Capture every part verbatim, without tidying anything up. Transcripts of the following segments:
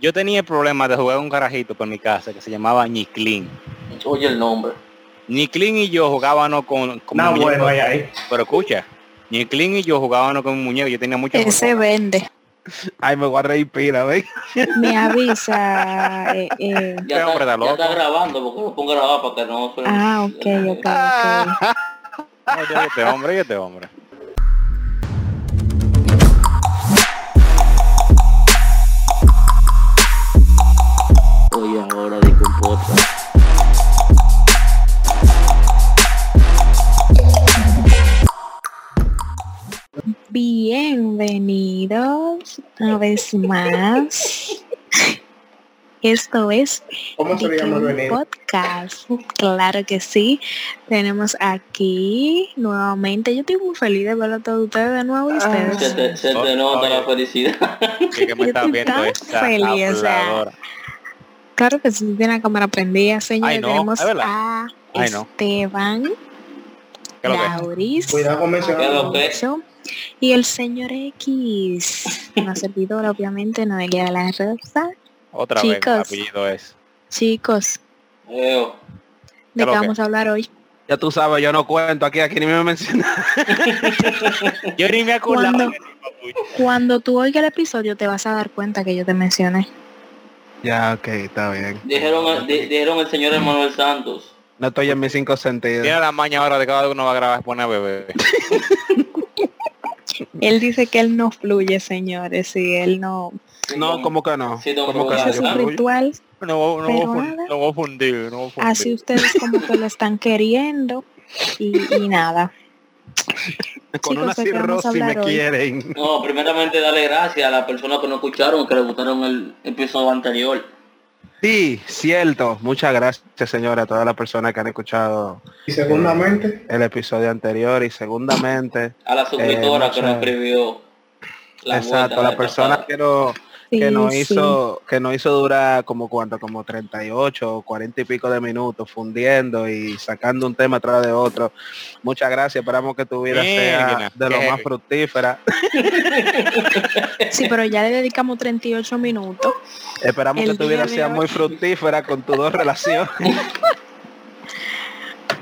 yo tenía el problema de jugar un carajito por mi casa que se llamaba Niklin. Oye el nombre. Niklin y yo jugábamos con, con no, muñeco, bueno, ahí, ahí. Pero escucha, Niklin y yo jugábamos con muñeco, yo tenía mucho. Ese vende. Ay, me voy a reír pila, ¿ves? Me avisa. Eh, eh. Ya, está, hombre, ya está grabando, porque lo pongo a grabar para que no suene. Ah, ok, ok, ok. Ah. No, este hombre, y este hombre. Oye, ahora de compota. Bienvenidos una vez más. Esto es el podcast. Claro que sí. Tenemos aquí nuevamente. Yo estoy muy feliz de verlo a todos ustedes de nuevo. Ah, se te, se te nota la felicidad. Sí, que me está viendo esta feliz, o sea, claro que sí, tiene la cámara prendida, señores. Ay, no, tenemos a Ay, no. Esteban, Lauris, cuidado con mencionarlo. Y el señor X, una servidora, obviamente, Noelia de la Rosa. Otra chicos, vez, el apellido es. Chicos, Eo. ¿De qué vamos que? a hablar hoy? Ya tú sabes, yo no cuento aquí, aquí ni me mencionas. Yo ni me acordaba. Cuando, cuando tú oigas el episodio te vas a dar cuenta que yo te mencioné. Ya, ok, está bien. Dijeron, di, dijeron el señor Emanuel Santos. No estoy en mis cinco sentidos. Mira la maña ahora de cada uno va a grabar, pone a bebé. Él dice que él no fluye, señores, si él no... No, ¿cómo que no? Sí, no, ¿Cómo que no? Es un ritual, no, no, peruana, no voy a fundir, no voy a fundir. Así ustedes como que lo están queriendo y, y nada. Con Chicos, una cirrosis me hoy? quieren. No, primeramente darle gracias a la persona que no escucharon, que le gustaron el episodio anterior. Sí, cierto. Muchas gracias, señora, a todas las personas que han escuchado. Y segundamente, el episodio anterior y segundamente a la suscriptora eh, muchas... que nos escribió. La Exacto, la persona que no, sí, que no sí. hizo, que no hizo durar como cuánto, como treinta y ocho o cuarenta y pico de minutos fundiendo y sacando un tema atrás de otro. Muchas gracias, esperamos que tu vida sea de lo más fructífera. Sí, pero ya le dedicamos treinta y ocho minutos. Esperamos El que tu vida sea hoy. muy fructífera con tus dos relaciones.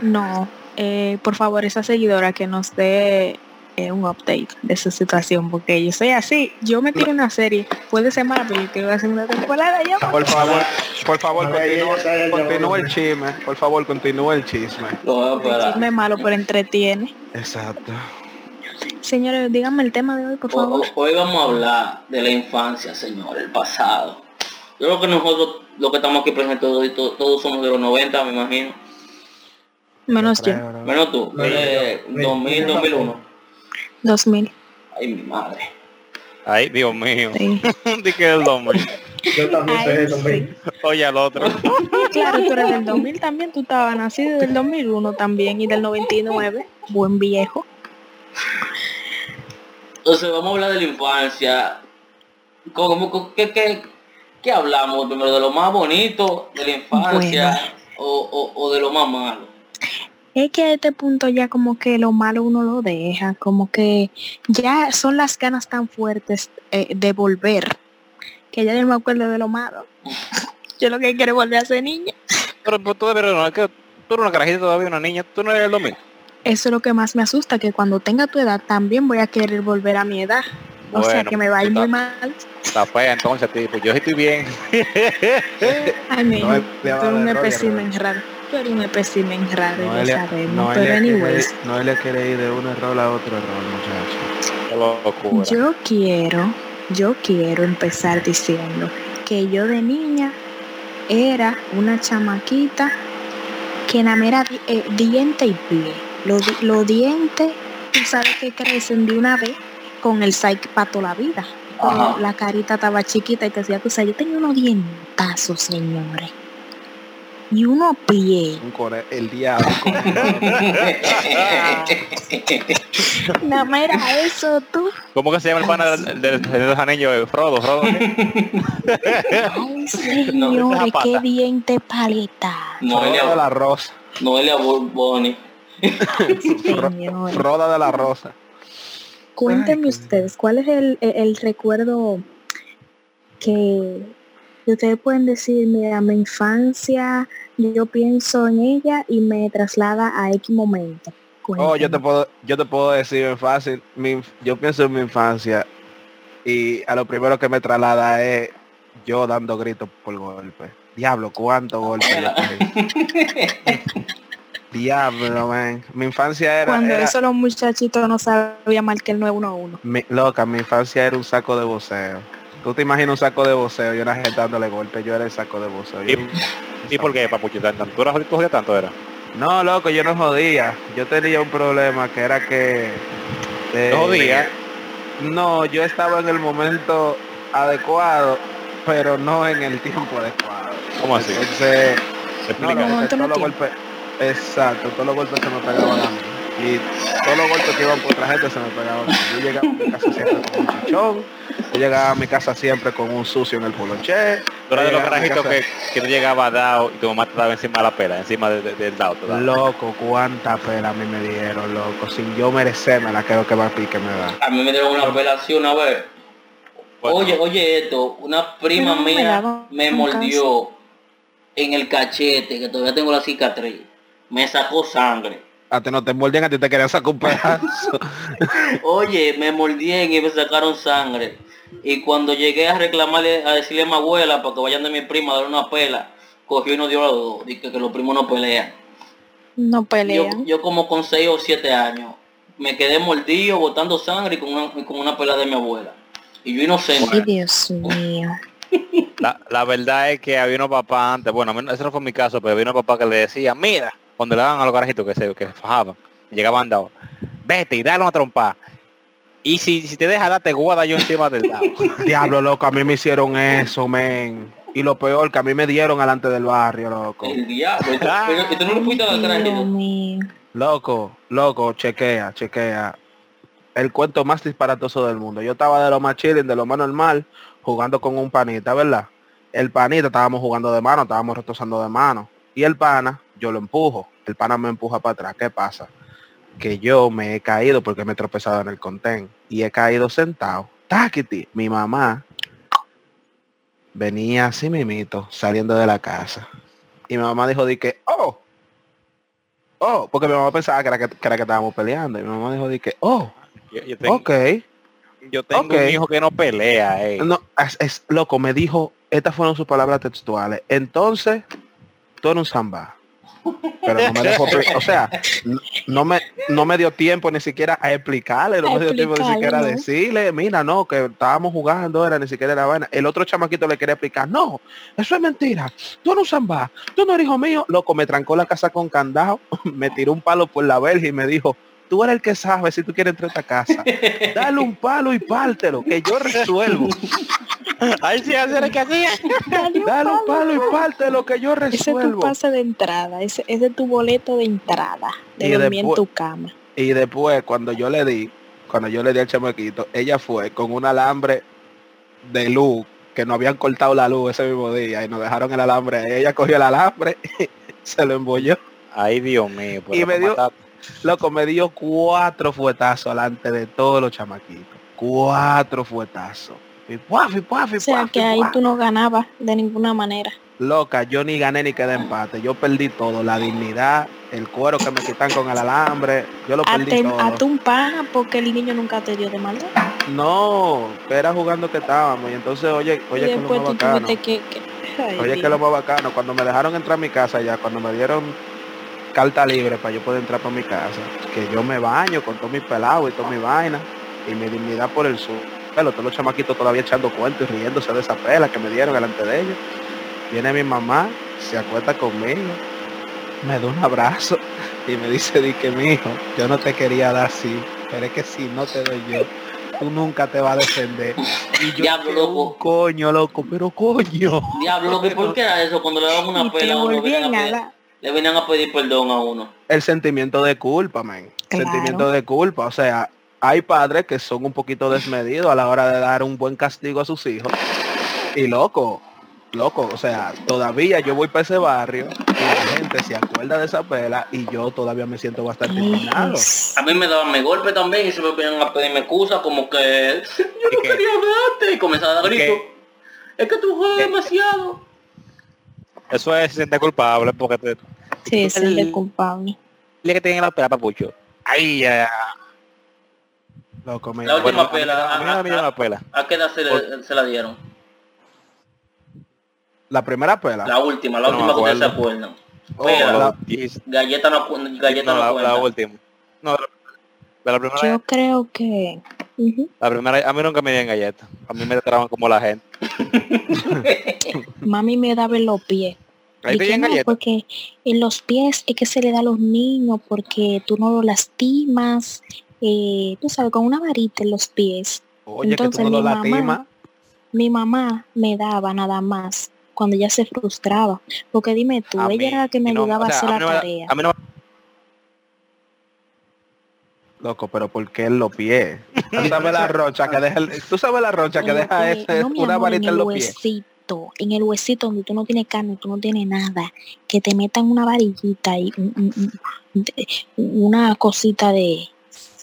No, eh, por favor, esa seguidora que nos dé un update de su situación, porque yo soy así, yo me tiro una serie, puede ser mala, pero yo quiero hacer una temporada ya. Por favor, por favor, continúa, continúa el chisme, por favor, continúa el chisme. El chisme malo, pero entretiene. Exacto. Señores, díganme el tema de hoy, por favor. Hoy, hoy vamos a hablar de la infancia, señor, el pasado. Yo creo que nosotros, lo que estamos aquí presentes, todos, todos somos de los noventa, me imagino. Menos yo. Menos tú, eh, dos mil, dos mil uno. dos mil. Ay, mi madre. Ay, Dios mío. Sí. ¿De qué es el dos mil? Yo también soy del dos mil. Sí. Oye, al otro. Claro, tú eres del dos mil también. Tú estabas nacido del dos mil uno también y del noventa y nueve. Buen viejo. Entonces, vamos a hablar de la infancia. ¿Cómo, qué, qué, qué hablamos? Primero, ¿de lo más bonito de la infancia bueno. o, o, o de lo más malo? Es que a este punto ya como que lo malo uno lo deja, como que ya son las ganas tan fuertes eh, de volver, que ya no me acuerdo de lo malo. Yo lo que quiero es volver a ser niña. Pero, pero tú de verdad no, es que tú eres una carajita todavía, una niña, tú no eres lo mismo. Eso es lo que más me asusta, que cuando tenga tu edad también voy a querer volver a mi edad. O bueno, sea que me va a ir está, muy mal. Está fea entonces, tipo, yo estoy bien. Ay, mi hijo, tú eres un espécimen raro. Tú eres un espécimen raro, no, ya sabemos. No, pero anyways. No le quiere ir de un error a otro error, muchachos. Yo quiero, yo quiero empezar diciendo que yo de niña era una chamaquita que nada era eh, diente y pie. Los lo dientes, tú sabes que crecen de una vez. Con el psych para toda la vida. Cuando la carita estaba chiquita y te decía, o sea, yo tenía unos dientazos, señores. Y unos pies. El diablo. Nada más era eso, tú. ¿Cómo que se llama el pana del, del, del, del anillo? Frodo, Frodo. Ay, señores, no, qué diente paleta. Noelia de la Rosa. Noelia Bourboni. Frodo de la Rosa. Cuéntenme ustedes, ¿cuál es el, el, el recuerdo que Y ustedes pueden decir, mira, mi infancia, yo pienso en ella y me traslada a X momento. Cuéntame. Oh, yo te puedo, yo te puedo decir fácil, mi, yo pienso en mi infancia y a lo primero que me traslada es yo dando gritos por golpe. Diablo, cuánto golpe. Diablo, man. Mi infancia era... Cuando era... eso los muchachitos no sabían marcar el nueve uno uno. Mi, loca, mi infancia era un saco de voceo. Tú te imaginas un saco de voceo y una gente dándole golpe. Yo era el saco de voceo. ¿Y, yo... ¿Y por qué, papucho? ¿Tú eras jodido? ¿Tú jodías tanto era? No, loco, yo no jodía. Yo tenía un problema que era que... Eh, ¿No jodía? No, yo estaba en el momento adecuado, pero no en el tiempo adecuado. ¿Cómo así? Entonces... No, no, no, no, exacto, todos los golpes se me pegaban a mí. Y todos los golpes que iban por otra gente se me pegaban a mí. Yo llegaba a mi casa siempre con un chichón. Yo llegaba a mi casa siempre con un sucio en el poloché. Tú eras de los carajitos que, que no llegaba dado y tu mamá te daba encima de la pela, encima de, de, del dado. Loco, cuánta pela a mí me dieron, loco. Sin yo merecerme la creo que va a pique me da. A mí me dieron una pela así una vez. Bueno. Oye, oye esto, una prima no, mía me, me mordió en el cachete, que todavía tengo la cicatriz. Me sacó sangre. A ti no te mordían, a ti te querían sacar un pedazo. Oye, me mordían y me sacaron sangre. Y cuando llegué a reclamarle, a decirle a mi abuela para que vayan de mi prima a darle una pela, cogió y nos dio a los dos. Dice que los primos no pelean. No pelean. Yo, yo como con seis o siete años, me quedé mordido, botando sangre y con una, y con una pela de mi abuela. Y yo inocente. Ay, Dios mío. La, la verdad es que había unos papás antes, bueno, ese no fue mi caso, pero había unos papás que le decían, mira, cuando le daban a los carajitos que se que fajaban, llegaban dados, vete y dale una trompa. Y si, si te deja dar, te guarda yo encima del dado. Diablo, loco, a mí me hicieron eso, men. Y lo peor, que a mí me dieron alante del barrio, loco. El diablo, ¿y tú no lo fuiste a los carajitos? Loco, loco, chequea, chequea. El cuento más disparatoso del mundo. Yo estaba de lo más chilling, de lo más normal, jugando con un panita, ¿verdad? El panita, estábamos jugando de mano, estábamos retosando de mano. Y el pana, yo lo empujo, el pana me empuja para atrás. ¿Qué pasa? Que yo me he caído porque me he tropezado en el contén y he caído sentado. ¡Taquiti! Mi mamá venía así mimito, saliendo de la casa. Y mi mamá dijo, di que, oh, oh, porque mi mamá pensaba que era que, que, era que estábamos peleando. Y mi mamá dijo, di que, oh, yo, yo tengo, ok. Yo tengo okay. Un hijo que no pelea, eh. No, es, es loco, me dijo, estas fueron sus palabras textuales. Entonces... todo era un samba, pero no me dejó, o sea, no, no me no me dio tiempo ni siquiera a explicarle, no me dio tiempo ni siquiera a decirle, mira, no, que estábamos jugando, era ni siquiera la vaina. El otro chamaquito le quería explicar, no, eso es mentira, tú no samba, tú no eres hijo mío, loco, me trancó la casa con candado, me tiró un palo por la verja y me dijo, tú eres el que sabe si tú quieres entrar a esta casa, dale un palo y pártelo, que yo resuelvo. Ahí sí hacer el que hacía. Dale un Dale palo, palo y pártelo, que yo resuelvo. Ese es tu pase de entrada, ese, ese es tu boleto de entrada, de dormir en tu cama. Y después, cuando yo le di, cuando yo le di al chamaquito, ella fue con un alambre de luz, que nos habían cortado la luz ese mismo día, y nos dejaron el alambre, ella cogió el alambre y se lo embolló. Ay, Dios mío. Y me dio... Matar. Loco, me dio cuatro fuetazos delante de todos los chamaquitos. Cuatro fuetazos. Y puaf, y puaf, y o sea, puaf, que ahí puaf. Tú no ganabas de ninguna manera. Loca, yo ni gané ni quedé empate. Yo perdí todo. La dignidad, el cuero que me quitan con el alambre. Yo lo perdí Aten, todo. Hasta un paja porque el niño nunca te dio de maldad. No, era jugando que estábamos. Y entonces, oye, oye, que lo más bacano. Que, que... Ay, oye, Dios. Que lo más bacano. Cuando me dejaron entrar a mi casa ya, cuando me dieron... carta libre para yo poder entrar para mi casa, que yo me baño con todos mis pelados y toda mi vaina y mi dignidad por el sur, pero todos los chamaquitos todavía echando cuentos y riéndose de esa pela que me dieron delante de ellos. Viene mi mamá, se acuesta conmigo, me da un abrazo y me dice, di que mijo, yo no te quería dar así, pero es que si no te doy yo, tú nunca te vas a defender. Y yo, diablo, loco. Coño, loco, pero coño. Diablo, loco, ¿por qué era eso? Cuando le daban una pela o no le daban le venían a pedir perdón a uno. El sentimiento de culpa, man. Claro. Sentimiento de culpa. O sea, hay padres que son un poquito desmedidos a la hora de dar un buen castigo a sus hijos. Y loco, loco. O sea, todavía yo voy para ese barrio y la gente se acuerda de esa pela y yo todavía me siento bastante indignado. A mí me daban mi golpe también y se me venían a pedirme excusas como que yo no quería verte. Y comenzaba a dar gritos. es que tú juegas demasiado. Eso es, se siente culpable porque te... Sí, se siente culpable. Dile que tiene la pela, papucho. Ay, ya. Loco, me... La última bueno, pela. A, a, a, a, pela. ¿A qué edad se, le, se la dieron? ¿La primera pela? La última, la no última que se acuerdan. Oh, la, galleta no, galleta no, no cuenta. La, la última. No, la, la primera. Yo creo que... Uh-huh. La primera, a mí nunca me dieron galletas. A mí me trataban como la gente. Mami me daba en los pies. Ahí te no, porque en los pies es que se le da a los niños porque tú no los lastimas. Eh, tú sabes, con una varita en los pies. Oye, entonces, que tú no lo lastimas. Mi mamá me daba nada más cuando ella se frustraba. Porque dime tú, a ella mí, era la que me no, ayudaba o sea, a hacer a la no, tarea. A mí no... Loco, pero ¿por qué en los pies? ¿Tú sabes la rocha que deja, el, tú sabes la rocha que deja ese, no, una amor, varita en, en los huesito, pies? En el huesito donde tú no tienes carne, tú no tienes nada, que te metan una varillita y una cosita de,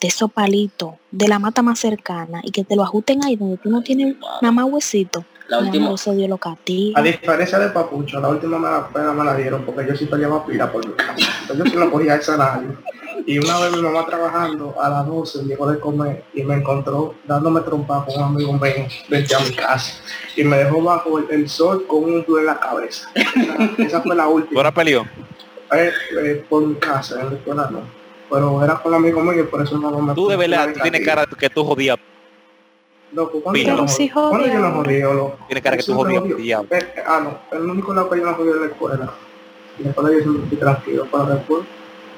de esos palitos, de la mata más cercana, y que te lo ajusten ahí donde tú no tienes nada más huesito. La última. No, Dios lo castiga. A diferencia de Papucho, la última me la, pena me la dieron porque yo sí peleaba pila por mí. Yo sí lo cogía el salario. Y una vez mi mamá trabajando a las doce llegó de comer y me encontró dándome trompa con un amigo mío frente a mi casa. Y me dejó bajo el, el sol con un duro en la cabeza. Esa, esa fue la última. ¿Por peleó? Eh, eh, por mi casa, en la escuela no. Pero era con el amigo mío y por eso no me... Tú de verdad, tú tienes cara que tú jodías. Loco, ¿cuándo yo no jodí? ¿Cuándo yo no jodí, loco? Tiene cara que tú jodías. Eh, ah, no. El único lado que yo no jodí es la escuela. Y la escuela yo siempre estoy tranquilo. Para después,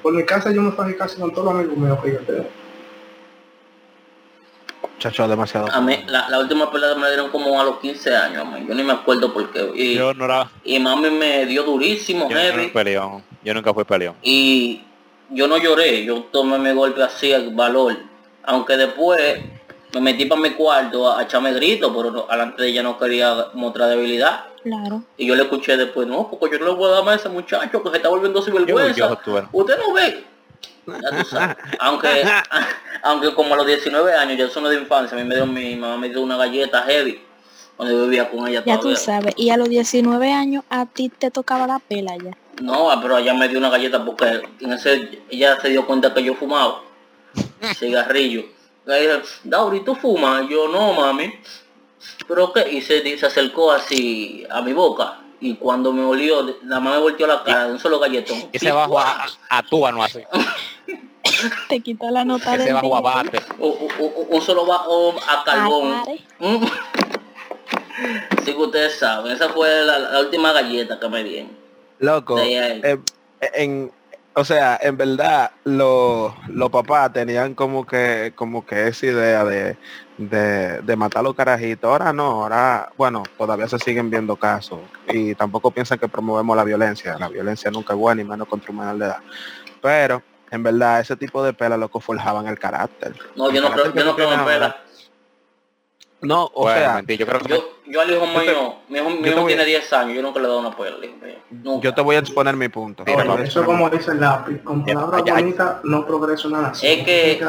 por mi casa yo me fajé casi con todos los amigos míos que yo tengo. Chacho, demasiado. A mí, la, la última pelea me la dieron como a los quince años, man. Yo ni me acuerdo por qué. Y, yo no era... y mami me dio durísimo, yo heavy. No peleón. Yo nunca fui peleón. Y yo no lloré. Yo tomé mi golpe así, al valor. Aunque después... me metí para mi cuarto a, a echarme gritos, pero no, alante de ella no quería mostrar debilidad. Claro. Y yo le escuché después, no, porque yo no le voy a dar más a ese muchacho que se está volviendo sin vergüenza. Usted no ve. aunque aunque como a los diecinueve años, ya eso no es de infancia, a mí me dio, mi mamá me dio una galleta heavy cuando yo vivía con ella. Ya todavía. Tú sabes, y a los diecinueve años a ti te tocaba la pela ya. No, pero ella me dio una galleta porque en ese, ella se dio cuenta que yo fumaba cigarrillo. Le dije, Dauri, ¿tú fumas? Yo, no, mami. ¿Pero qué? Y se, se acercó así a mi boca. Y cuando me olió, la mamá me volteó la cara de un solo galletón. Que se bajó a, a tuba, no hace. Te quitó la nota que del se bajó a bate. Un solo bajo a carbón. Así que ustedes saben. Esa fue la, la última galleta que me dieron. Loco. Eh, en... O sea, en verdad, los lo papás tenían como que como que esa idea de, de, de matar a los carajitos. Ahora no, ahora, bueno, todavía se siguen viendo casos. Y tampoco piensan que promovemos la violencia. La violencia nunca es buena, y menos contra un menor de edad. Pero, en verdad, ese tipo de pela, loco, forjaban el carácter. No, el yo, carácter no creo, yo no creo en pela. Ahora. No, o bueno, sea, mentira, yo creo que... Yo, yo al hijo mío, mi hijo, mi hijo tiene diez años, yo nunca le he dado una pela. Yo te voy a exponer mi punto. Oye, Oye, eso como dice el lápiz, con palabras bonitas no progresa una nación. Es que...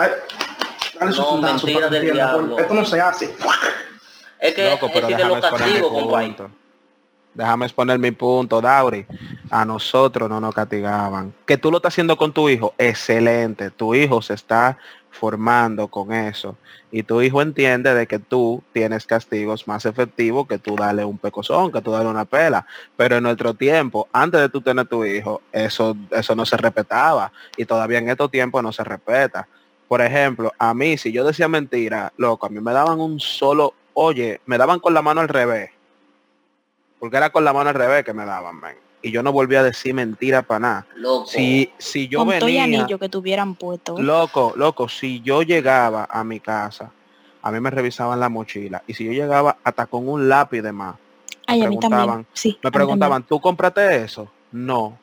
Dale no, mentira del diablo. Esto no se hace. Es que loco, pero es que lo castigo, compadre. Déjame exponer mi punto, Dauri. A nosotros no nos castigaban. Que tú lo estás haciendo con tu hijo, excelente. Tu hijo se está formando con eso. Y tu hijo entiende de que tú tienes castigos más efectivos que tú darle un pecozón, que tú darle una pela. Pero en nuestro tiempo, antes de tú tener tu hijo, eso, eso no se respetaba. Y todavía en estos tiempos no se respeta. Por ejemplo, a mí, si yo decía mentira, loco, a mí me daban un solo... Oye, me daban con la mano al revés. Porque era con la mano al revés que me daban, man. Y yo no volví a decir mentira para nada. Loco. Si, si yo con venía... Con todo y anillo que tuvieran puesto. Loco, loco. Si yo llegaba a mi casa, a mí me revisaban la mochila. Y si yo llegaba hasta con un lápiz de más, ay, me preguntaban, sí, me preguntaban, ¿tú compraste eso? No.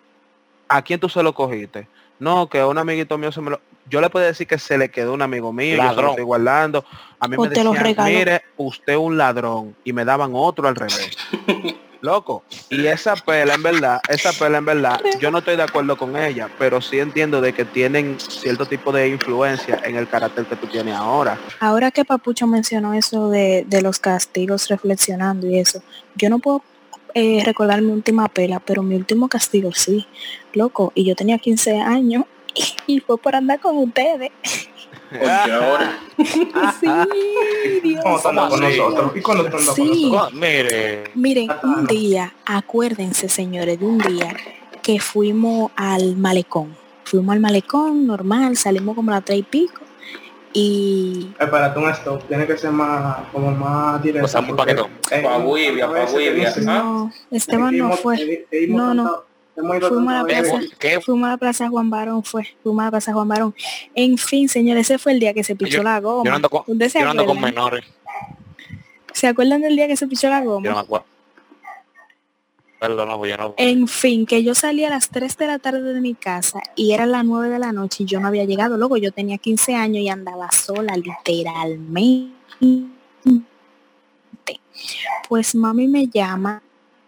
¿A quién tú se lo cogiste? No, que un amiguito mío se me lo... Yo le podía decir que se le quedó un amigo mío, ladrón. Yo se lo estoy guardando. A mí o me decían, mire, usted un ladrón. Y me daban otro al revés. Loco, Y esa pela, en verdad, esa pela, en verdad, yo no estoy de acuerdo con ella, pero sí entiendo de que tienen cierto tipo de influencia en el carácter que tú tienes ahora. Ahora que Papucho mencionó eso de, de los castigos, reflexionando y eso, yo no puedo eh, recordar mi última pela, pero mi último castigo sí, loco, y yo tenía quince años y fue por andar con ustedes. Porque ahora sí, Dios. ¿Cómo andan con nosotros? ¿Y cuándo andan sí. con nosotros? Miren, Miren, un día, acuérdense, señores, de un día que fuimos al malecón. Fuimos al malecón, normal, salimos como a las tres y pico. Y... Espérate un stop, tiene que ser más, como más directo. O sea, muy paquetón. Pa' huivia, pa' huivia. No, Esteban no fue. No, no. Fuimos a, la plaza, fuimos a la plaza Juan Barón, fue, fuimos a la plaza Juan Barón. En fin, señores, ese fue el día que se pichó yo, la goma. Yo no ando con, yo no ando con menores. ¿Se acuerdan del día que se pichó la goma? Yo no me acuerdo. Perdón, no, yo no. En fin, que yo salí a las tres de la tarde de mi casa y eran las nueve de la noche y yo no había llegado. Luego yo tenía quince años y andaba sola, literalmente. Pues mami me llama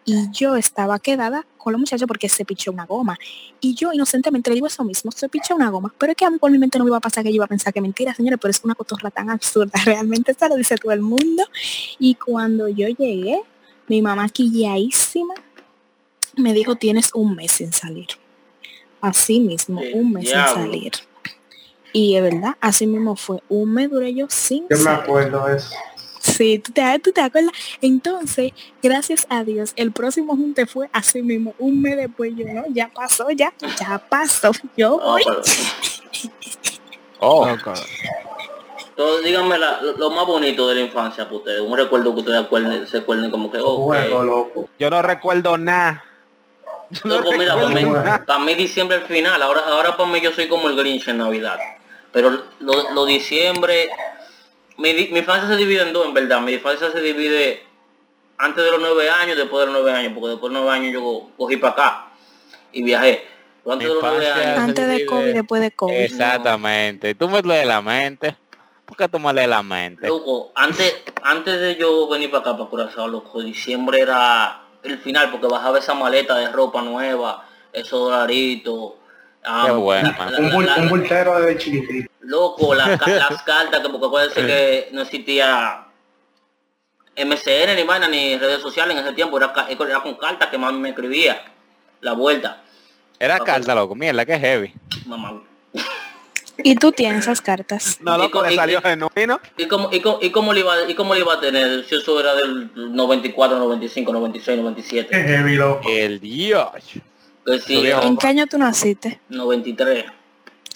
y yo estaba quedada con los muchachos porque se pichó una goma. Y yo inocentemente le digo eso mismo, se pichó una goma. Pero es que a mí por mi mente no me iba a pasar que yo iba a pensar que mentira, señores, pero es una cotorra tan absurda. Realmente esta lo dice todo el mundo. Y cuando yo llegué, mi mamá quilladísima me dijo, tienes un mes sin salir. Así mismo, el un mes diablo. sin salir. Y es verdad, así mismo fue. Un mes duré yo sin yo salir. Yo me acuerdo eso. Sí, ¿tú te, tú te acuerdas? Entonces, gracias a Dios, el próximo junte fue así mismo. Un mes después yo, no, ya pasó, ya, ya pasó. Yo voy. Oh, oh. Okay. Entonces, díganme la, lo, lo más bonito de la infancia para ustedes. Un recuerdo que ustedes acuerden, se acuerden como que... Oh, okay. Bueno, loco. Yo no recuerdo nada. No, pues mira, para mí, para mí diciembre al final. Ahora, ahora para mí yo soy como el Grinch en Navidad. Pero lo, lo diciembre... Mi, mi infancia se divide en dos, en verdad. Mi infancia se divide antes de los nueve años, después de los nueve años, porque después de los nueve años yo cogí para acá y viajé. Antes de los nueve años. Antes de COVID, después de COVID. Exactamente. No. Tú me lees la mente. ¿Por qué tú me lees la mente? Loco, antes, antes de yo venir para acá, para Curazao, loco, diciembre era el final, porque bajaba esa maleta de ropa nueva, esos dolaritos. Ah, qué bueno, la, la, un, la, un bultero de chiquitito. Loco, la, las cartas, que porque acuérdense que no existía M S N ni vaina ni redes sociales en ese tiempo, era, era con cartas que mami me escribía, la vuelta. Era carta, loco, mierda, que heavy. Mamá. ¿Y tú tienes esas cartas? No, loco, le salió genuino. ¿Y cómo, y, cómo, y, cómo le iba, ¿Y cómo le iba a tener? Si eso era del noventa y cuatro, noventa y cinco, noventa y seis, noventa y siete. Qué heavy, loco. El Dios. Sí, ¿en qué año tú naciste? noventa y tres.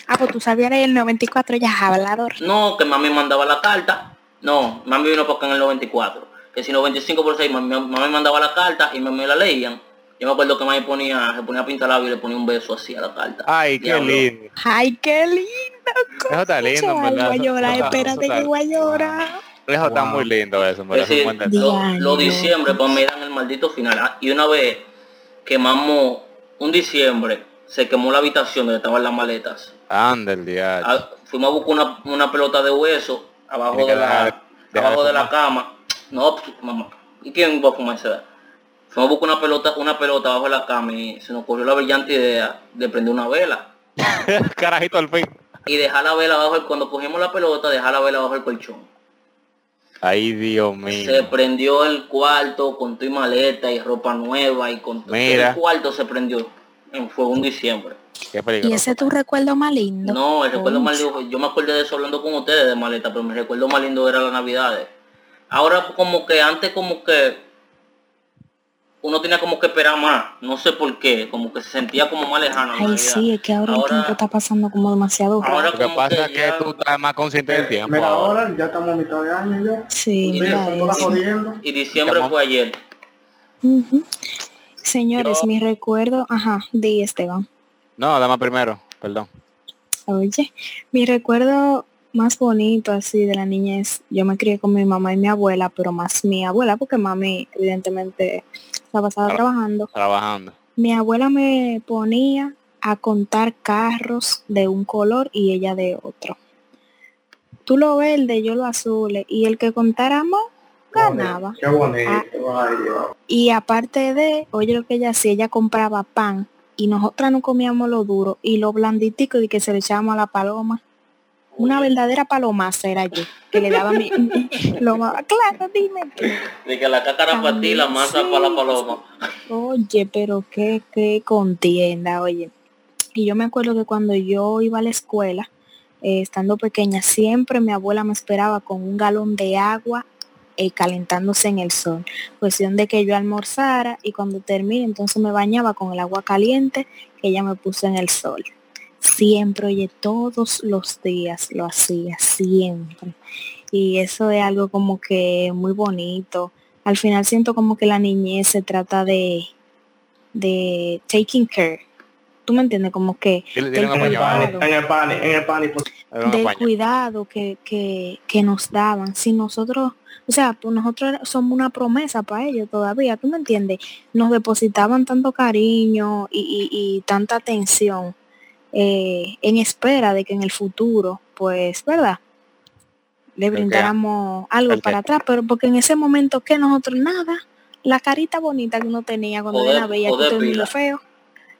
Ah, pues tú sabías el noventa y cuatro ya hablador. No, que mami mandaba la carta. No, mami vino para acá en el noventa y cuatro. Que si noventa y cinco por seis, mami, mami mandaba la carta y mami la leían. Yo me acuerdo que mami ponía, se ponía a pintar labio y le ponía un beso así a la carta. Ay, qué lindo. Ay, qué lindo. Eso está lindo, en verdad. Voy a llorar, espérate que voy a llorar. Eso está muy lindo eso, me lo Los diciembre, pues me dan el maldito final. Y una vez quemamos... Un diciembre se quemó la habitación donde estaban las maletas. Anda el día. Fuimos a buscar una, una pelota de hueso abajo de la, la abajo de, de la cama. No, mamá. ¿Y quién va a fumar esa? Fuimos a buscar una pelota, una pelota abajo de la cama y se nos ocurrió la brillante idea de prender una vela. Carajito al fin. Y dejar la vela abajo, cuando cogimos la pelota, dejar la vela abajo del colchón. Ay, Dios mío. Se prendió el cuarto con tu y maleta y ropa nueva y con tu el cuarto se prendió en fuego un diciembre. Qué peligro. ¿Y ese es tu recuerdo más lindo? No, el oh, recuerdo más lindo, yo me acuerdo de eso hablando con ustedes de maleta, pero mi recuerdo más lindo era las navidades. Ahora como que antes como que uno tenía como que esperar más, no sé por qué, como que se sentía como más lejano. Ay, sí, es que ahora, ahora el tiempo está pasando como demasiado rápido. Ahora lo que pasa que es que tú estás más consciente del tiempo. Mira, ahora, ahora ya estamos a mitad de año ya. Sí, y, mira, mira, y diciembre ¿Cómo? fue ayer. Uh-huh. Señores, Yo... mi recuerdo, ajá, di Esteban. No, dama primero, perdón. Oye, mi recuerdo... más bonito así de la niñez, yo me crié con mi mamá y mi abuela, pero más mi abuela porque mami evidentemente la pasaba Tra- trabajando. Trabajando. Mi abuela me ponía a contar carros de un color y ella de otro. Tú lo verde, yo lo azul, y el que contara más, ganaba. Qué bonito, ah, qué bonito. Y aparte de, oye lo que ella hacía, ella compraba pan y nosotras no comíamos lo duro y lo blanditico de que se le echábamos a la paloma. Una verdadera palomaza era yo, que le daba mi... lo, claro, dime. Que, de que la cáscara para ti, la masa sí, para la paloma. Oye, pero qué, qué contienda, oye. Y yo me acuerdo que cuando yo iba a la escuela, eh, estando pequeña, siempre mi abuela me esperaba con un galón de agua eh, calentándose en el sol. Cuestión de que yo almorzara y cuando termine, entonces me bañaba con el agua caliente que ella me puso en el sol. Siempre, oye, todos los días lo hacía, siempre. Y eso es algo como que muy bonito. Al final siento como que la niñez se trata de, de taking care. ¿Tú me entiendes? Como que del cuidado que, que, que nos daban. Si nosotros, o sea, pues nosotros somos una promesa para ellos todavía, ¿tú me entiendes? Nos depositaban tanto cariño y, y, y tanta atención. Eh, en espera de que en el futuro, pues, ¿verdad? Le brindáramos okay. algo Perfecto. Para atrás, pero porque en ese momento que nosotros nada, la carita bonita que uno tenía cuando era bella, que todo el mundo feo.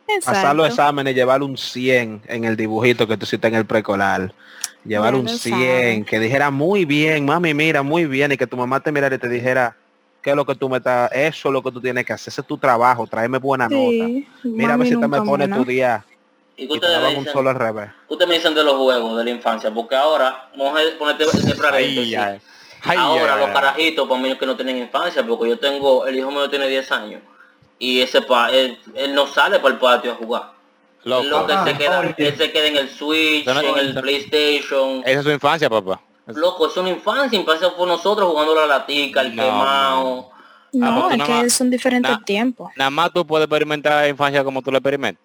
Exacto. Pasar los exámenes, llevar un cien en el dibujito que tú hiciste en el preescolar. Llevar un cien, que dijera muy bien, mami, mira, muy bien, y que tu mamá te mirara y te dijera, ¿qué es lo que tú me estás? Eso es lo que tú tienes que hacer, ese es tu trabajo, tráeme buena sí, nota. Mira a ver si te me pones tu día. Y que ustedes, me dicen, un solo al revés. Ustedes me dicen de los juegos de la infancia, porque ahora vamos a ponerte ay, sí. ay, ahora ay, los carajitos para mí que no tienen infancia, porque yo tengo, el hijo mío tiene diez años y ese pa, él, él no sale para el patio a jugar. Loco. Lo que ah, se queda, ah, él se queda en el Switch, no, en el PlayStation. Esa es su infancia, papá. Loco, es una infancia, infancia fue nosotros jugando la latica, el no, quemado. No, no es que son diferentes na, tiempos. Nada más tú puedes experimentar la infancia como tú la experimentas.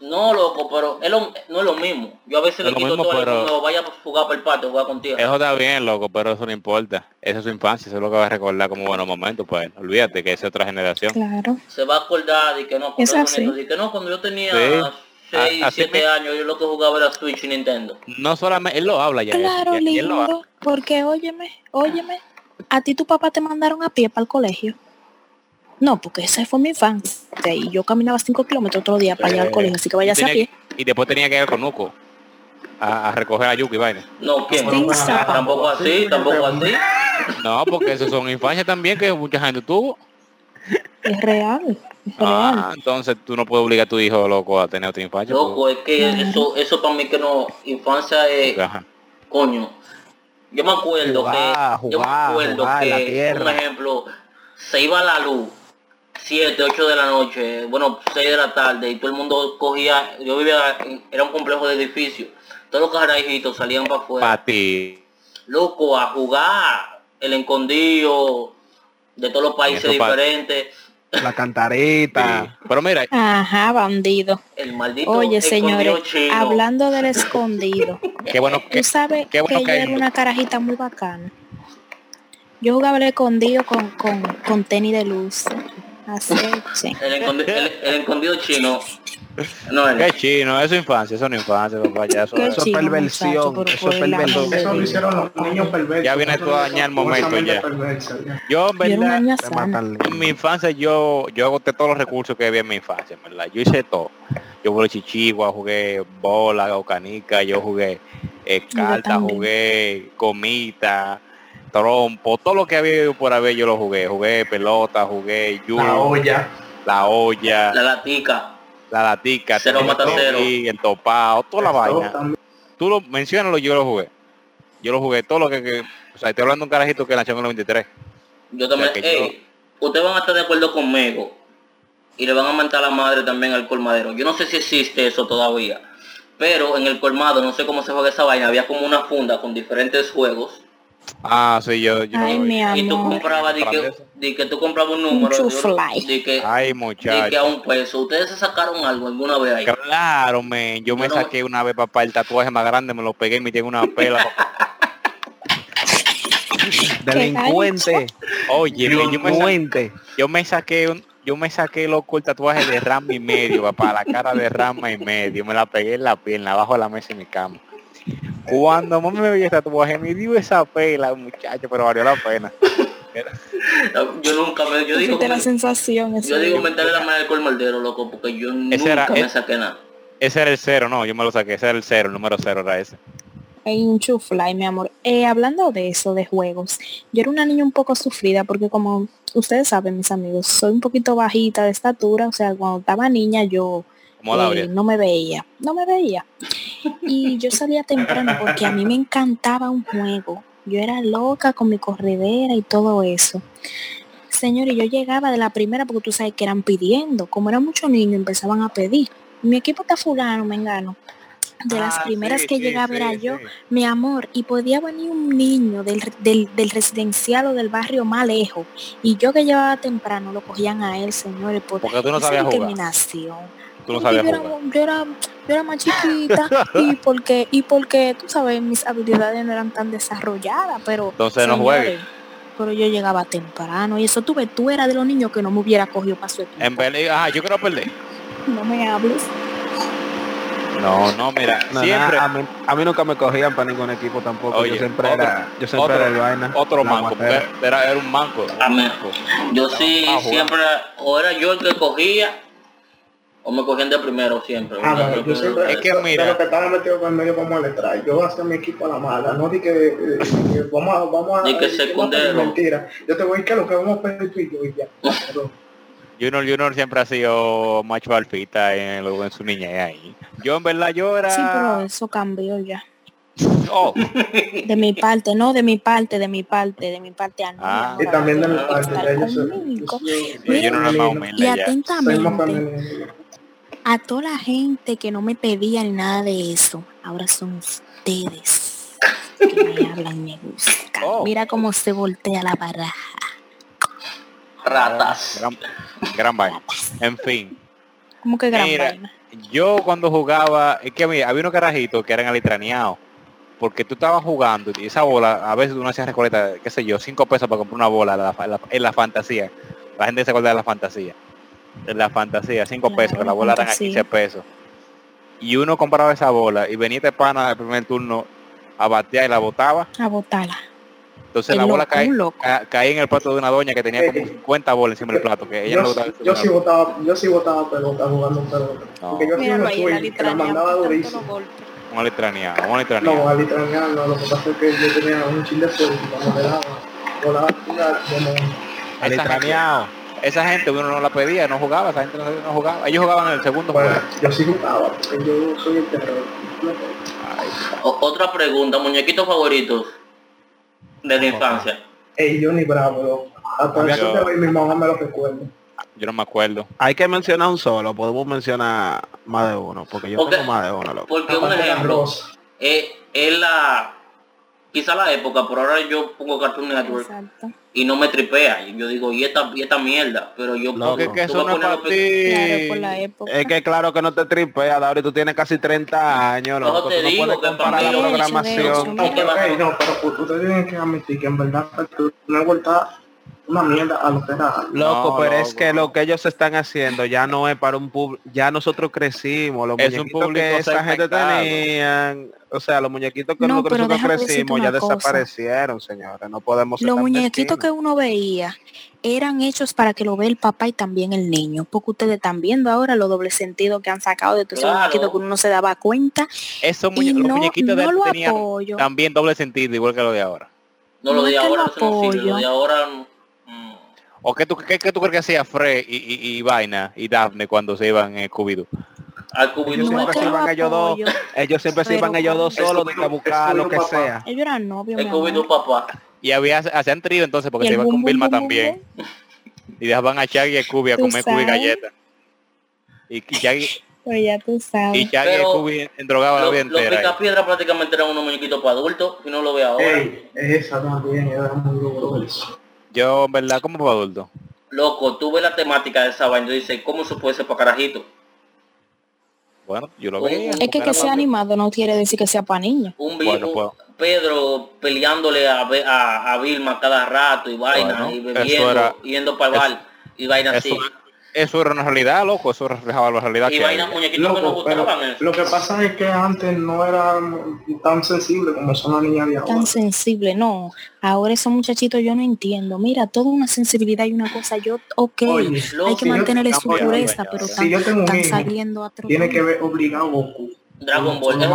No, loco, pero es lo, no es lo mismo. Yo a veces es le quito mismo, todo el mundo, vaya a jugar por el patio, jugar contigo. Eso está bien, loco, pero eso no importa. Esa es su infancia, eso es lo que va a recordar como buenos momentos, pues. Olvídate que es otra generación. Claro. Se va a acordar de que no, de que no, cuando yo tenía seis, siete años, yo lo que jugaba era Switch y Nintendo. No solamente, él lo habla ya. Claro, ya, lindo, él lo habla. Porque óyeme, óyeme, a ti tu papá te mandaron a pie para el colegio. No, porque esa fue mi infancia y yo caminaba cinco kilómetros otro día para eh, llegar al colegio, así que vayas a pie. Y después tenía que ir con Nuco a, a recoger a Yuki, vaina. No, ¿qué? No, tampoco así, tampoco así. No, porque eso son infancias también que mucha gente tuvo. Es real, es ah, real. Entonces tú no puedes obligar a tu hijo, loco, a tener otra infancia. Loco, porque... es que ajá. eso eso para mí que no, infancia es... Ajá. Coño, yo me acuerdo jugar, que... Jugar, yo me acuerdo jugar, que, por ejemplo, se iba la luz. siete, ocho de la noche, bueno, seis de la tarde, y todo el mundo cogía, yo vivía, era un complejo de edificios, todos los carajitos salían para afuera. Pa ti. Loco, a jugar, el escondido, de todos los países diferentes. La cantareta. Sí. Pero mira. Ajá, bandido. El maldito. Oye, señores, chino. Hablando del escondido. Qué bueno que. Tú sabes qué bueno que, que yo era una carajita muy bacana. Yo jugaba el escondido con, con, con tenis de luz. Aceche. El, escondi- el, el escondido chino. No, el... ¿Qué chino? Eso es infancia, eso no es infancia, papá. Ya, eso, eso chino, es perversión. Muchacho, eso es perversión. Eso lo hicieron los niños perversos. Ya viene todo a dañar el momento ya. ya. Yo en verdad, yo en mi infancia yo, yo agoté todos los recursos que había en mi infancia, ¿verdad? Yo hice todo. Yo jugué chichigua, jugué bola o canica, yo jugué eh, carta, jugué comita, trompo, todo lo que había por haber yo lo jugué, jugué pelota, jugué yulo, la olla, la olla, la latica, la latica, cero mata cero, el topado, toda la vaina. También. Tú lo mencionalo, yo lo jugué, yo lo jugué todo lo que, que o sea, estoy hablando de un carajito que nació en el noventa y tres. Yo también, o sea, hey, yo... ustedes van a estar de acuerdo conmigo y le van a mandar la madre también al colmadero. Yo no sé si existe eso todavía, pero en el colmado no sé cómo se juega esa vaina, había como una funda con diferentes juegos. Ah, sí, yo, yo ay, no mi amor. Y tú comprabas de que, de que tú comprabas un número un de que, ay, muchacho, de que a un peso. Ustedes se sacaron algo alguna vez ahí. Claro, man. Yo bueno, me saqué una vez, papá, el tatuaje más grande, me lo pegué y me llegó una pela. Delincuente. Oye, delincuente. Yo me saqué un, yo me saqué loco el tatuaje de rama y medio, papá, la cara de rama y medio, me la pegué en la pierna, abajo de la mesa en mi cama. Cuando mami me veía esta tatuaje, me dio esa pela, muchacho, pero valió la pena. Yo nunca me... Yo digo, la sensación, yo digo mentarle la mano al alcohol maldero, loco, porque yo nunca era, me saqué nada. Ese era el cero, no, yo me lo saqué. Ese era el cero, el número cero era ese. Hay un chufly, mi amor. Eh, hablando de eso, de juegos, yo era una niña un poco sufrida porque, como ustedes saben, mis amigos, soy un poquito bajita de estatura. O sea, cuando estaba niña yo eh, no me veía. No me veía. Y yo salía temprano porque a mí me encantaba un juego. Yo era loca con mi corredera y todo eso. Señor, y yo llegaba de la primera porque tú sabes que eran pidiendo. Como eran muchos niños, empezaban a pedir. Mi equipo está fulano, me engano. De las ah, primeras sí, que sí, llegaba sí, era sí. yo, mi amor, y podía venir un niño del, del, del residencial o del barrio más lejos, y yo que llevaba temprano lo cogían a él, señores, por porque tú no sabías discriminación. Tú no sabías yo, era, yo, era, yo era más chiquita y porque y porque tú sabes mis habilidades no eran tan desarrolladas, pero entonces señores, no juegues. Pero yo llegaba temprano y eso tuve, tú eras de los niños que no me hubiera cogido para su equipo. En vez, ajá, yo quiero perder. No me hables. No, no, mira, no, siempre na, a, mí, a mí nunca me cogían para ningún equipo tampoco. Oye, yo siempre otro, era, yo siempre otro, era el vaina. Otro manco, era, era, era un manco. A mí, yo sí siempre, o era yo el que cogía, o me cogían de primero siempre. Ah, no, yo siempre, es que mira, pero que estaba metido con el medio vamos a letrar. Yo hacía mi equipo a la mala, no di que, eh, que vamos a, vamos a, ni que secundero. Mentira, yo te voy a decir que lo que vamos a pedir tú y yo y ya. Junior, Junior siempre ha sido macho alfita en, en su niñez ahí. Yo en verdad yo era... Sí, pero eso cambió ya. Oh. De mi parte, no, de mi parte, de mi parte, de mi parte. No, ah. Y también de mi parte. Y atentamente a toda la gente que no me pedía ni nada de eso. Ahora son ustedes que me hablan, me buscan. Oh. Mira cómo se voltea la baraja. Ratas. Gran, gran vaina. En fin. ¿Cómo que gran mira, vaina? Yo cuando jugaba, es que mira, había unos carajitos que eran alitraneados. Porque tú estabas jugando y esa bola, a veces uno hacía recoleta, qué sé yo, cinco pesos para comprar una bola la, la, en la fantasía. La gente se acuerda de la fantasía. En la fantasía, cinco claro, pesos, la bola eran a quince pesos. Y uno compraba esa bola y venía este pana del primer turno a batear y la botaba. A botarla. Entonces el la bola caía ca, caí en el plato de una doña que tenía como cincuenta bolas encima del plato. Que ella yo, no botaba yo, sí botaba, yo sí botaba pelota jugando pelota. No. Porque yo míralo sí me fui, que la mandaba durísimo. Un alitraneado, un alitraneado. No, alitraneado no, lo que pasa es que yo tenía un chile fuerte y cuando me daba, volaba como... Alitraneado. Esa gente uno no la pedía, no jugaba, esa gente no, no jugaba. Ellos jugaban en el segundo bueno, juego. Yo sí jugaba, porque yo soy el terror. O- otra pregunta, muñequitos favoritos. De la infancia. Ey, yo ni bravo. Hasta eso te voy, mi mamá me lo recuerda. Yo no me acuerdo. Hay que mencionar un solo, podemos mencionar más de uno, porque yo okay. tengo más de uno. Loco. Porque un ejemplo, es, es la, quizá la época, por ahora yo pongo Cartoon Network exacto. Y no me tripea. Yo digo, y esta, y esta mierda, pero yo pongo. Es que eso no es para ti. Claro, por la época. Es que claro que no te tripea, Dauri, tú tienes casi treinta años. Loco, no te digo no que para la programación. No, pero, hey, no, pero ustedes tienen que admitir que en verdad no he vuelto una mierda a lo que era. Loco, no, pero loco. Es que lo que ellos están haciendo ya no es para un público, ya nosotros crecimos, los es muñequitos que esa gente tenían, o sea, los muñequitos que no, nosotros crecimos ya cosa. Desaparecieron, señores, no podemos ser los muñequitos que uno veía eran hechos para que lo vea el papá y también el niño, porque ustedes están viendo ahora los dobles sentidos que han sacado de todos claro. esos muñequitos que uno no se daba cuenta. Esos muñe- los no, muñequitos no de tenían apoyo. También doble sentido, igual que lo de ahora. No, no lo de ahora no sirve, lo de ahora no. ¿O qué tú, qué, qué tú crees que hacía Fred y, y, y Vaina y Daphne cuando se iban en Scooby-Doo? Al Scooby-Doo. No, ellos siempre se iban ellos dos, ellos siempre se iban ellos dos solos de buscar lo que papá. Sea. Ellos eran novios. El Scooby-Doo papá. Y había, hacían trío entonces porque se iban con Vilma también. Boom, boom. Y dejaban a Shaggy y a Scooby a comer Scooby y galletas. Y Shaggy... Pues ya tú sabes. Y Shaggy y Scooby endrogaban la vida entera. Los Picapiedra prácticamente eran unos muñequitos para adultos y no lo veo ahora. Ey, esa también era muy duro eso. Yo, en verdad, como para adulto. Loco, tú ves la temática de esa vaina y dices, ¿cómo se puede ser para carajito? Bueno, yo lo veo. Es que que sea animado no quiere decir que sea para niños. Un viejo bueno, Pedro peleándole a, a, a Vilma cada rato y vaina, bueno, y bebiendo, era, yendo para el bar, y vaina eso, así. Eso era una realidad, loco, eso reflejaba la realidad. Y que vainas, muñequitos loco, que nos gustaban. Pero, lo que pasa es que antes no era tan sensible como son las niñas de ahora. Tan sensible, no. Ahora esos muchachitos yo no entiendo. Mira, toda una sensibilidad y una cosa, yo, ok, oye, loco, hay que si mantener su pureza, pero si están, están saliendo a trotar. Tiene que ver obligado Goku. Dragon Ball, eso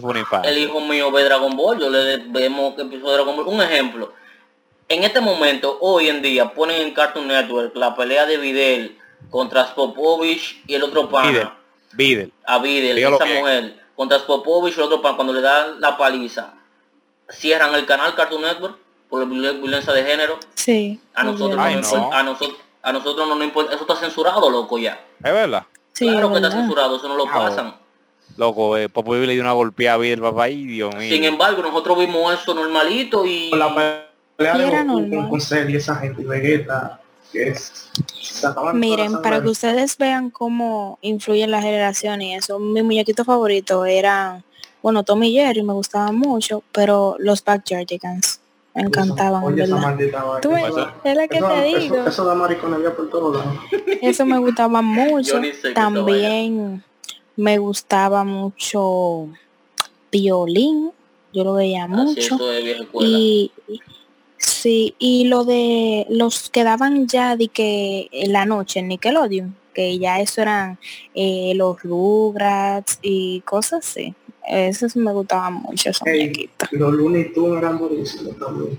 fue un impacto. El hijo mío ve Dragon Ball, yo le vemos que empezó Dragon Ball. Un ejemplo, en este momento, hoy en día, ponen en Cartoon Network la pelea de Videl contra Popovich y el otro pana. Videl. Videl. A Videl, Videl esa mujer. Contra Popovich y el otro pana, cuando le dan la paliza, cierran el canal Cartoon Network por la violencia de género. Sí. A nosotros, ay, no, no. A nosotros, a nosotros no nos importa. Eso está censurado, loco, ya. Es verdad. Sí, claro que está censurado, eso no lo claro. pasan. Loco, eh, Popovich le dio una golpeada a Videl, papá, y Dios mío. Sin embargo, nosotros vimos eso normalito y... Con, con serie, esa gente, Vegeta, que es, miren, para que ustedes vean cómo influyen las generaciones y eso, mi muñequito favorito era, bueno, Tom y Jerry me gustaba mucho, pero los Backyardigans me encantaban. Oye, esa maldita vaina. ¿Tú eso, es la que eso, te eso, digo? Eso, eso da mariconería por todos lados. Eso me gustaba mucho. También me gustaba mucho Violín, yo lo veía mucho. Y... sí, y lo de los que daban ya de que en la noche en Nickelodeon, que ya eso eran eh, los Rugrats y cosas así. Esos me gustaban mucho, esos hey, muñequitos. Los lunes tú eran buenísimos también.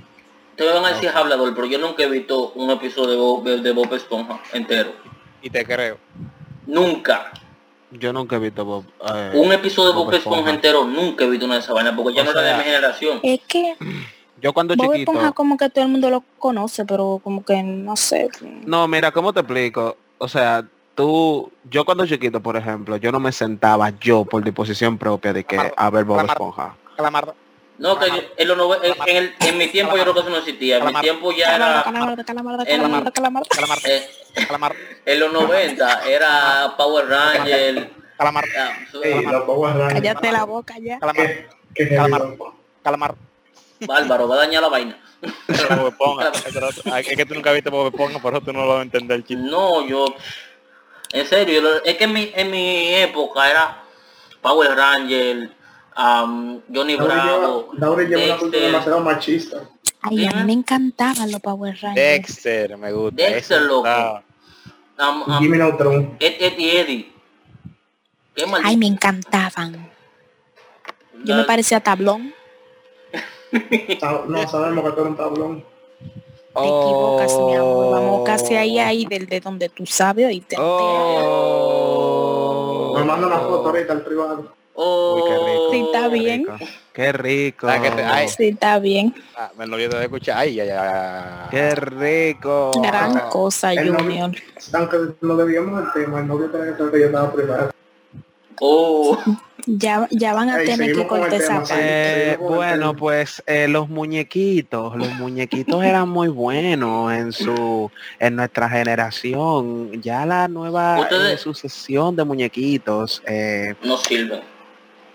Te van a decir hablador, pero yo nunca he visto un episodio de Bob, de Bob Esponja entero. Y te creo. Nunca. Yo nunca he visto Bob, eh, un episodio de Bob, Bob Esponja, Esponja entero, nunca he visto una de esas vainas, porque ya o no sea, era de mi generación. Es que... yo cuando Bob chiquito... Esponja como que todo el mundo lo conoce, pero como que no sé. No, mira, ¿cómo te explico? O sea, tú... yo cuando chiquito, por ejemplo, yo no me sentaba yo por disposición propia de que a ver Bob Esponja. Calamardo. No, que yo, en, los nove... en, el, en mi tiempo yo creo que eso no existía. En mi tiempo ya era... Calamardo, calamardo, calamardo, calamardo, calamardo. Eh, en los noventa era Power Rangers. Calamardo. Calamardo. Cállate la boca ya. Calamardo. Calamardo. Bárbaro, va a dañar la vaina. Bob Esponja, es que tú nunca viste Bob Esponja, por eso tú no lo vas a entender, chico. No, yo... en serio, yo, es que en mi, en mi época era Power Ranger, um, Johnny Bravo, Dexter... lleva una cultura demasiado machista. Ay, a mí me encantaban los Power Rangers. Dexter, me gusta. Dexter, loco. Um, um, Jimmy Neutron. Ed Edd Eddie. Qué maldito. Ay, me encantaban. Yo la... me parecía tablón. No sabemos que tú eres un tablón. Te equivocas, oh, mi amor. Vamos casi ahí, ahí, del de donde tú sabes y te... oh, me manda una foto ahorita al privado. Oh, uy, qué rico. Sí, está bien. Qué rico. Qué rico. Ay, sí, está bien. Ah, me lo voy a escuchar. Ay, ay, ay. Qué rico. Gran ah, cosa, Junior. Aunque no debíamos el tema, el novio tenía que saber que yo estaba privado. Oh. Ya, ya van a hey, tener que cortar esa parte. Eh, bueno, pues eh, los muñequitos, los muñequitos eran muy buenos en su, en nuestra generación. Ya la nueva eh, sucesión de muñequitos eh, no sirven.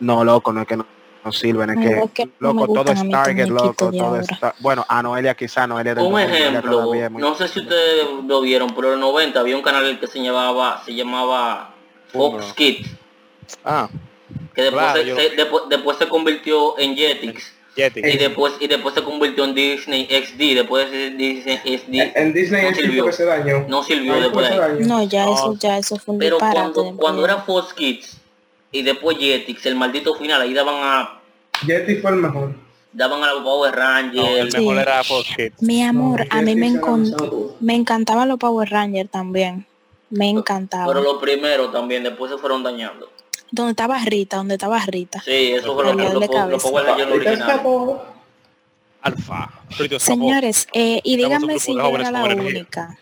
No, loco, no es que no, no sirven, es no, que, que loco, no todo es target, loco, todo es tar... bueno, a Noelia quizá, Noelia del un noventa, ejemplo, Noelia muy... no sé si ustedes lo vieron, pero en el noventa había un canal que se llamaba, se llamaba Fox Kids. Ah, que después, claro, se, yo... se, después, después se convirtió en Jetix, Jetix. Y después y después se convirtió en Disney X D, después de Disney X D en, en Disney no sirvió, se dañó. no sirvió no, después de no ya oh. eso ya eso fue un pero cuando de cuando era Fox Kids y después Jetix, el maldito final ahí daban a Jetix fue el mejor, daban a los Power Rangers. No, el sí. mejor era Fox Kids, mi amor. No, a mí me encont... me encantaban los Power Rangers también, me encantaban, pero los primeros también después se fueron dañando. Donde estaba Rita, donde estaba Rita. Sí, eso fue lo que los Power Rangers originales. Alfa. Señores, eh, y díganme si yo era la única.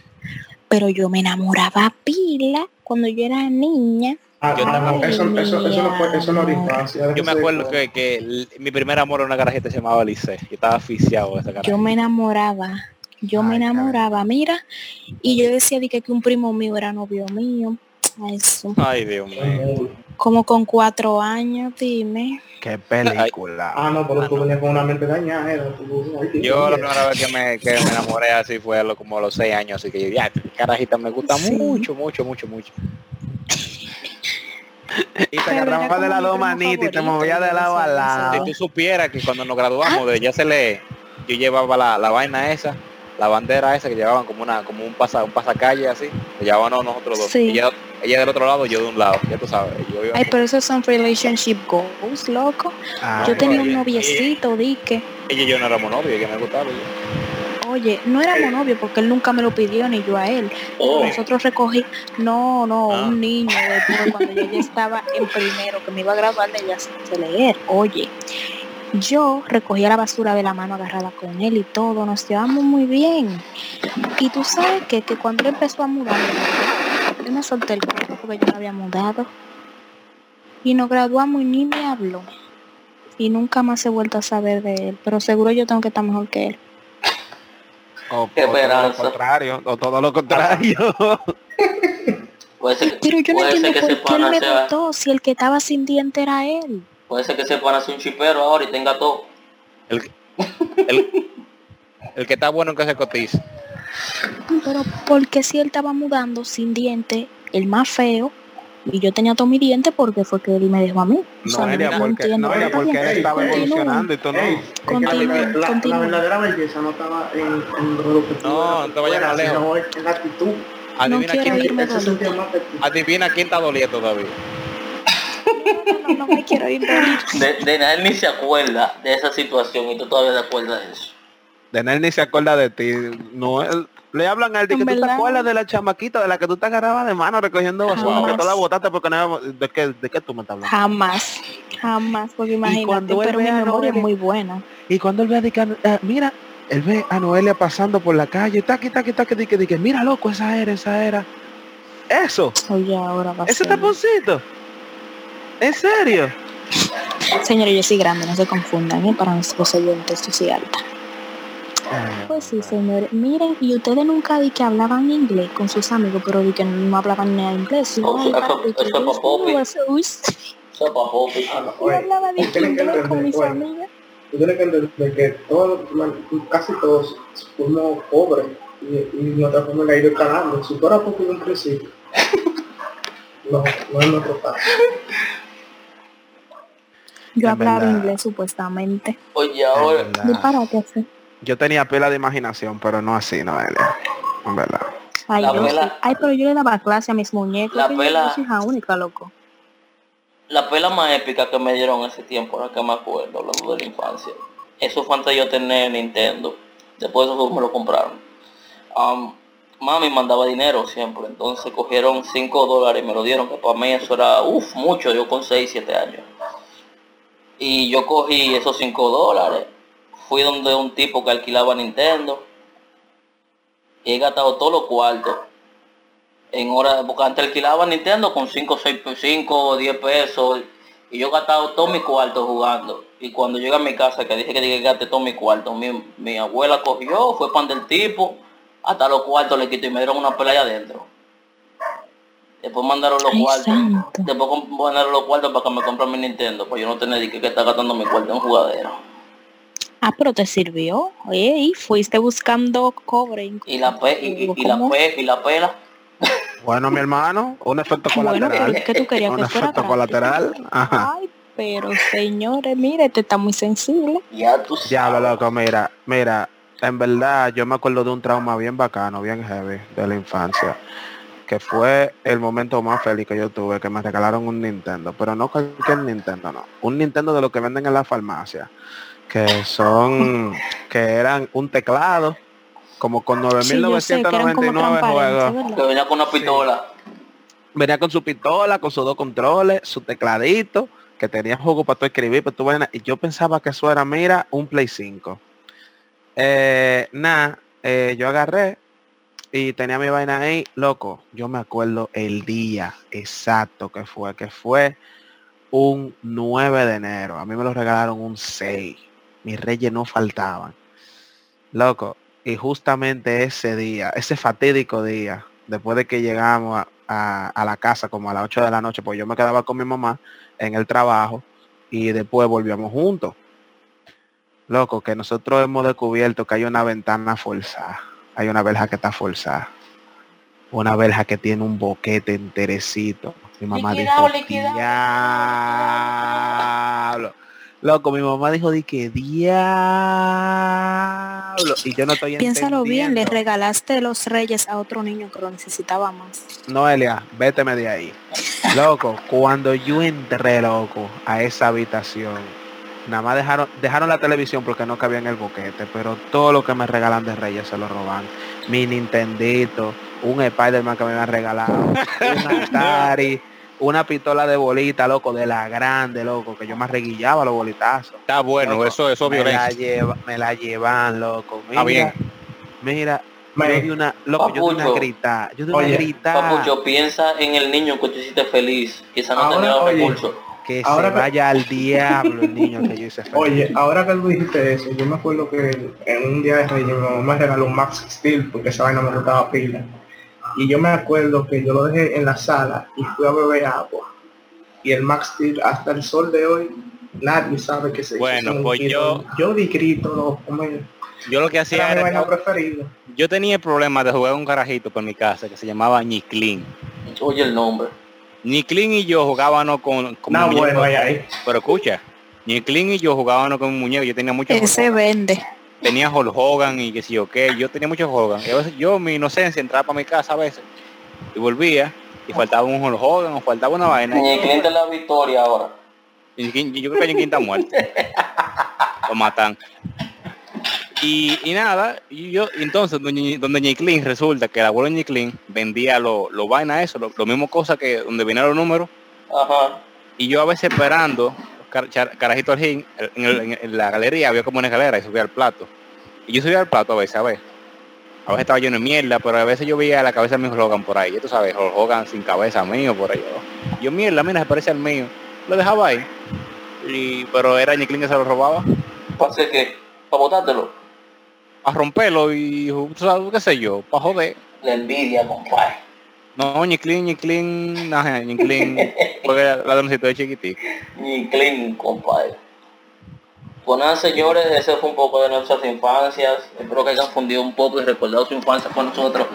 Pero yo me enamoraba pila cuando yo era niña. Ah, yo no, eso, eso, eso no fue, eso no era infancia. Yo me acuerdo que, que mi primer amor era una garajita, se llamaba Alice. Yo estaba asfixiado de esa garajita. Yo me enamoraba. Yo Ay, me enamoraba, mira. Y yo decía que, que un primo mío era novio mío. Eso. Ay, Dios mío. Como con cuatro años, dime. Qué película. Ay. Ah, no, pero ah, tú no. venías con una mente dañada. ¿Eh? Tú, ay, yo la primera vez que me, que me enamoré así fue lo, como a los seis años, así que yo ya, carajita, me gusta sí. mucho, mucho, mucho, mucho. Y te agarraba de la dos manitas y te movía de lado a lado. Si tú supieras que cuando nos graduamos de ya se le, yo llevaba la, la vaina esa, la bandera esa que llevaban como una, como un pasa, un pasacalle así, que llevaban a nosotros dos. Sí. Ella, ella del otro lado, yo de un lado, ya tú sabes. Yo iba Ay, pero esos son relationship goals, loco. Ah, yo tenía oye, un noviecito, di que. Ella y yo no éramos novios, que me gustaba. Yo. Oye, no éramos novios porque él nunca me lo pidió ni yo a él. Oh. Nosotros recogí, no, no, ah. un niño después cuando yo ya estaba en primero que me iba a grabar de ella sin leer. Oye. Yo recogía la basura de la mano agarrada con él y todo, nos llevamos muy bien. Y tú sabes que, que cuando él empezó a mudar, yo me solté el cuerpo porque yo me había mudado. Y nos graduamos y ni me habló. Y nunca más he vuelto a saber de él, pero seguro yo tengo que estar mejor que él. O todo lo contrario, o todo lo contrario. que, pero yo no entiendo por qué él me votó si el que estaba sin diente era él. Puede ser que se parase un chipero ahora y tenga todo. El, el, el que está bueno en que se cotice. Pero porque si él estaba mudando sin dientes, el más feo, y yo tenía todos mis dientes porque fue que él me dejó a mí. No, o sea, era no porque, no era porque él estaba evolucionando y todo. Hey, la, la, la verdadera belleza no estaba en, en lo que tú No, no te vayas a lejos. En la actitud. Adivina, no quién, irme adivina quién está doliendo todavía. No, no, no me quiero ir de, de nadie ni se acuerda de esa situación y tú todavía te acuerdas de eso. De nadie ni se acuerda de ti. No, él, le hablan a él de que ¿verdad? Tú te acuerdas de la chamaquita de la que tú te agarrabas de mano recogiendo basura, que tú la botaste porque no de que de qué tú me estás hablando. Jamás, jamás, porque imagínate, pero mi memoria Noelia, es muy buena. Y cuando él ve a de que, eh, mira, él ve a Noelia pasando por la calle, taqui, taqui, taqui, di que, di que, mira loco, esa era, esa era. Eso. Oye, ahora va a ese ser. Taponcito. ¿En serio? Señores, yo soy grande, no se confundan, ¿eh? Para nuestros oyentes, yo soy alta. Pues sí, señores. Miren, y ustedes nunca di que hablaban inglés con sus amigos, pero di que no hablaban ni inglés. No, yo hablaba de inglés con mis amigas. Yo tengo que entender que todos, casi todos, fuimos pobres y nuestra familia ha ido calando. Si fuera poco de un principio, no, no es nuestro caso. Yo hablaba inglés supuestamente. Oye, ahora. Yo tenía pela de imaginación, pero no así, no era. En verdad. Ay, yo, pela, ay, pero yo le daba clase a mis muñecos. La pela. Yo hija única, loco. La pela más épica que me dieron ese tiempo, la que me acuerdo, hablando de la infancia. Eso fue antes de yo tener Nintendo. Después de eso me lo compraron. Um, mami mandaba dinero siempre, entonces cogieron cinco dólares y me lo dieron, que para mí eso era, uff, mucho, yo con seis, siete años. Y yo cogí esos cinco dólares, fui donde un tipo que alquilaba Nintendo y he gastado todos los cuartos en horas, porque antes alquilaba Nintendo con cinco, seis, cinco, diez pesos y yo he gastado todos mis cuartos jugando. Y cuando llegué a mi casa, que dije que gasté todos mis cuartos, mi, mi abuela cogió, fue pan del tipo, hasta los cuartos le quitó y me dieron una pelea adentro. Después mandaron los Ay, cuartos, santo. después mandaron los cuartos para que me compren mi Nintendo, pues yo no tenía que, que estar gastando mi cuarto en jugadera. Ah, pero te sirvió, oye, y fuiste buscando cobre. Incluso. Y la pe, y, y, la pe, y la pela. Bueno, mi hermano, un efecto colateral. Bueno, pero es que tú querías que un fuera efecto colateral. Ajá. Ay, pero señores, mire, este está muy sensible. Ya tú sabes. Ya, loco, mira, mira, en verdad yo me acuerdo de un trauma bien bacano, bien heavy de la infancia, que fue el momento más feliz que yo tuve, que me regalaron un Nintendo, pero no cualquier Nintendo, no. Un Nintendo de los que venden en la farmacia, que son, que eran un teclado, como con nueve mil novecientos noventa y nueve juegos. Que venía con una pistola. Sí. Venía con su pistola, con sus dos controles, su tecladito, que tenía juego para tú escribir, para tú vaina, y yo pensaba que eso era, mira, un Play cinco. Eh, nada, eh, yo agarré, y tenía mi vaina ahí, loco, yo me acuerdo el día exacto que fue, que fue un nueve de enero. A mí me lo regalaron un seis. Mis reyes no faltaban. Loco, y justamente ese día, ese fatídico día, después de que llegamos a, a, a la casa como a las ocho de la noche, pues yo me quedaba con mi mamá en el trabajo y después volvíamos juntos. Loco, que nosotros hemos descubierto que hay una ventana forzada, hay una verja que está forzada, una verja que tiene un boquete enterecito. Mi mamá liquidado, dijo, liquidado, diablo. Loco, mi mamá dijo, di que diablo. Y yo no estoy entendiendo. Piénsalo bien, le regalaste los reyes a otro niño que lo necesitaba más. Noelia, véteme de ahí. Loco, cuando yo entré, loco, a esa habitación, nada más dejaron, dejaron la televisión porque no cabía en el boquete, pero todo lo que me regalan de reyes se lo roban. Mi Nintendito, un Spider-Man que me habían regalado, un Atari, una pistola de bolita, loco, de la grande, loco, que yo me reguillaba los bolitazos. Está bueno, loco, eso es violencia. Me la, lleva, me la llevan, loco. Mira, ah, bien. Mira, me yo di una, loco, Papucho, yo di una grita, yo di una oye, grita. Papucho, piensa en el niño que tú hiciste feliz, quizá no tenía recursos. Que ahora se que... vaya al diablo el niño que yo hice feliz. Oye, ahora que tú dijiste eso, yo me acuerdo que en un día de Reyes mi mamá me regaló un Max Steel porque esa vaina me rotaba pila. Y yo me acuerdo que yo lo dejé en la sala y fui a beber agua. Y el Max Steel hasta el sol de hoy, nadie sabe que se bueno, hizo. Bueno, pues yo... Yo di grito, loco, me... Yo lo que hacía era... era que... Yo tenía el problema de jugar un carajito por mi casa que se llamaba Niklin. Oye el nombre. Niklin y yo jugábamos con... con no, bueno, ahí, ahí. Pero escucha, Niklin y yo jugábamos con un muñeco, yo tenía muchos... Ese vende. Tenía Hogan y que si yo qué, yo tenía muchos Hogan. Y a veces yo, mi inocencia, entraba para mi casa a veces y volvía y faltaba un Hogan o faltaba una vaina. Niklin de la victoria ahora. Yo creo que Niklin está muerto. Lo matan. Y, y nada, y yo entonces donde Niklin resulta que el abuelo Niklin vendía los lo vainas eso, lo, lo mismo cosa que donde vinieron los números. Ajá. Y yo a veces esperando. Carajito al gym, en, en, en la galería había como una escalera y subía al plato. Y yo subía al plato a veces, a veces. A veces estaba lleno de mierda, pero a veces yo veía la cabeza de mi Hogan por ahí. Y tú sabes, Hogan sin cabeza mío por ahí. Yo, yo mierda, mira, se parece al mío. Lo dejaba ahí. Y, pero era Niklin que se lo robaba. ¿Para hacer qué? ¿Para botártelo? Para romperlo y, ¿sabes qué sé yo? Para joder. La envidia, compadre. No, Niklin, Niklin, no, Niklin, porque la, la doncita de chiquitico. Niklin, compadre. Bueno, señores, ese fue un poco de nuestras infancias. Espero que hayan fundido un poco y recordado su infancia con nosotros.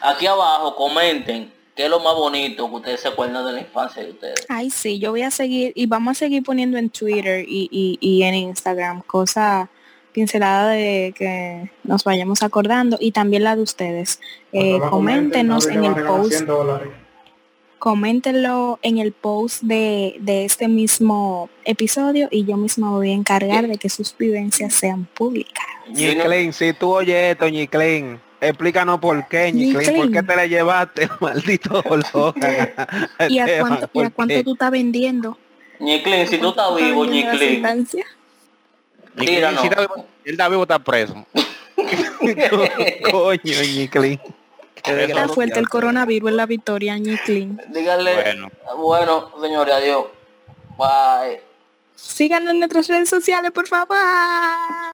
Aquí abajo, comenten qué es lo más bonito que ustedes se acuerdan de la infancia de ustedes. Ay, sí, yo voy a seguir, y vamos a seguir poniendo en Twitter y, y, y en Instagram cosas... pincelada de que nos vayamos acordando y también la de ustedes. Eh, coméntenos en el post. Coméntenlo en el post de, de este mismo episodio y yo misma voy a encargar de que sus vivencias sean públicas. Niklin, si tú oyes esto, Niklin, explícanos por qué, Niklin, por qué te la llevaste, maldito dolor. ¿Y a cuánto, y a cuánto tú estás vendiendo? Niklin, si tú estás vivo, Niklin. Mira, no. Si está vivo, él está vivo, está preso. Coño, Niklin. Está fuerte el coronavirus en la victoria, Niklin. Díganle, bueno. bueno, señores, adiós. Bye. Síganos en nuestras redes sociales, por favor.